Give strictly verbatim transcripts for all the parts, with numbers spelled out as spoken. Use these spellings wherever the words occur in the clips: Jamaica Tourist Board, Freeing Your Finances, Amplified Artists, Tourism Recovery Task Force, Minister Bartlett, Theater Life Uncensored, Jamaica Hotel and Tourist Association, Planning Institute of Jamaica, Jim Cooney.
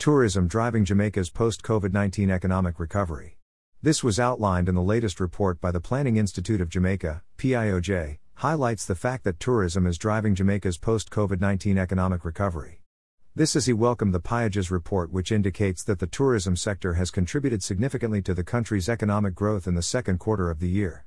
Tourism Driving Jamaica's Post-COVID nineteen Economic Recovery. This was outlined in the latest report by the Planning Institute of Jamaica, P I O J, highlights the fact that tourism is driving Jamaica's post-COVID nineteen economic recovery. This as he welcomed the P I O J's report, which indicates that the tourism sector has contributed significantly to the country's economic growth in the second quarter of the year.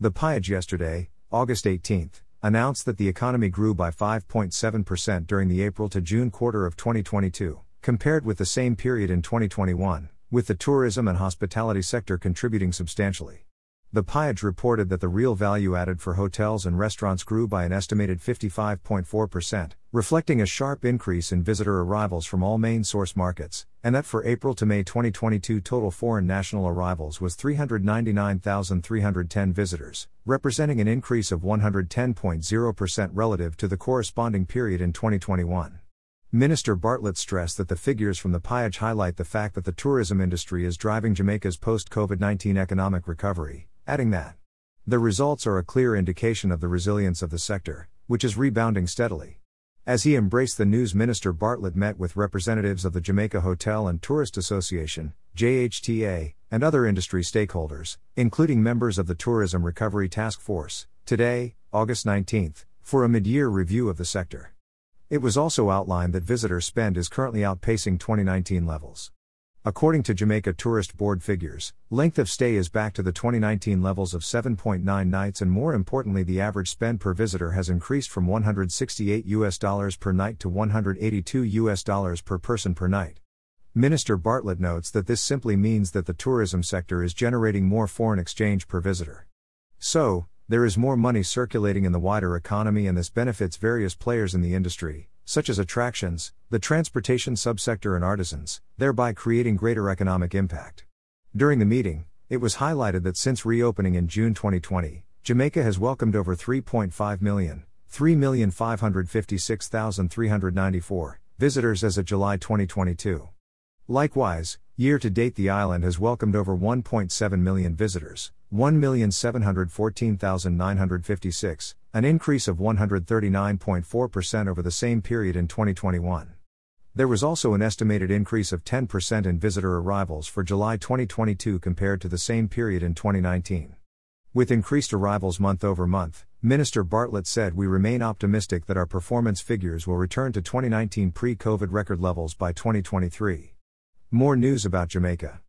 The P I O J yesterday, August eighteenth, announced that the economy grew by five point seven percent during the April to June quarter of twenty twenty-two. Compared with the same period in twenty twenty-one, with the tourism and hospitality sector contributing substantially. The P I O J reported that the real value added for hotels and restaurants grew by an estimated fifty-five point four percent, reflecting a sharp increase in visitor arrivals from all main source markets, and that for April to May twenty twenty-two total foreign national arrivals was three hundred ninety-nine thousand three hundred ten visitors, representing an increase of one hundred ten point zero percent relative to the corresponding period in twenty twenty-one. Minister Bartlett stressed that the figures from the P I O J highlight the fact that the tourism industry is driving Jamaica's post-COVID nineteen economic recovery, adding that the results are a clear indication of the resilience of the sector, which is rebounding steadily. As he embraced the news, Minister Bartlett met with representatives of the Jamaica Hotel and Tourist Association, J H T A, and other industry stakeholders, including members of the Tourism Recovery Task Force, today, August nineteenth, for a mid-year review of the sector. It was also outlined that visitor spend is currently outpacing twenty nineteen levels. According to Jamaica Tourist Board figures, length of stay is back to the twenty nineteen levels of seven point nine nights, and more importantly, the average spend per visitor has increased from one hundred sixty-eight U S dollars per night to one hundred eighty-two U S dollars per person per night. Minister Bartlett notes that this simply means that the tourism sector is generating more foreign exchange per visitor. So, there is more money circulating in the wider economy, and this benefits various players in the industry, such as attractions, the transportation subsector, and artisans, thereby creating greater economic impact. During the meeting, it was highlighted that since reopening in June twenty twenty, Jamaica has welcomed over three point five million, three million five hundred fifty-six thousand three hundred ninety-four, visitors as of July twenty twenty-two. Likewise, year-to-date the island has welcomed over one point seven million visitors, one million seven hundred fourteen thousand nine hundred fifty-six, an increase of one hundred thirty-nine point four percent over the same period in twenty twenty-one. There was also an estimated increase of ten percent in visitor arrivals for July twenty twenty-two compared to the same period in twenty nineteen. With increased arrivals month over month, Minister Bartlett said we remain optimistic that our performance figures will return to twenty nineteen pre-COVID record levels by twenty twenty-three. More news about Jamaica.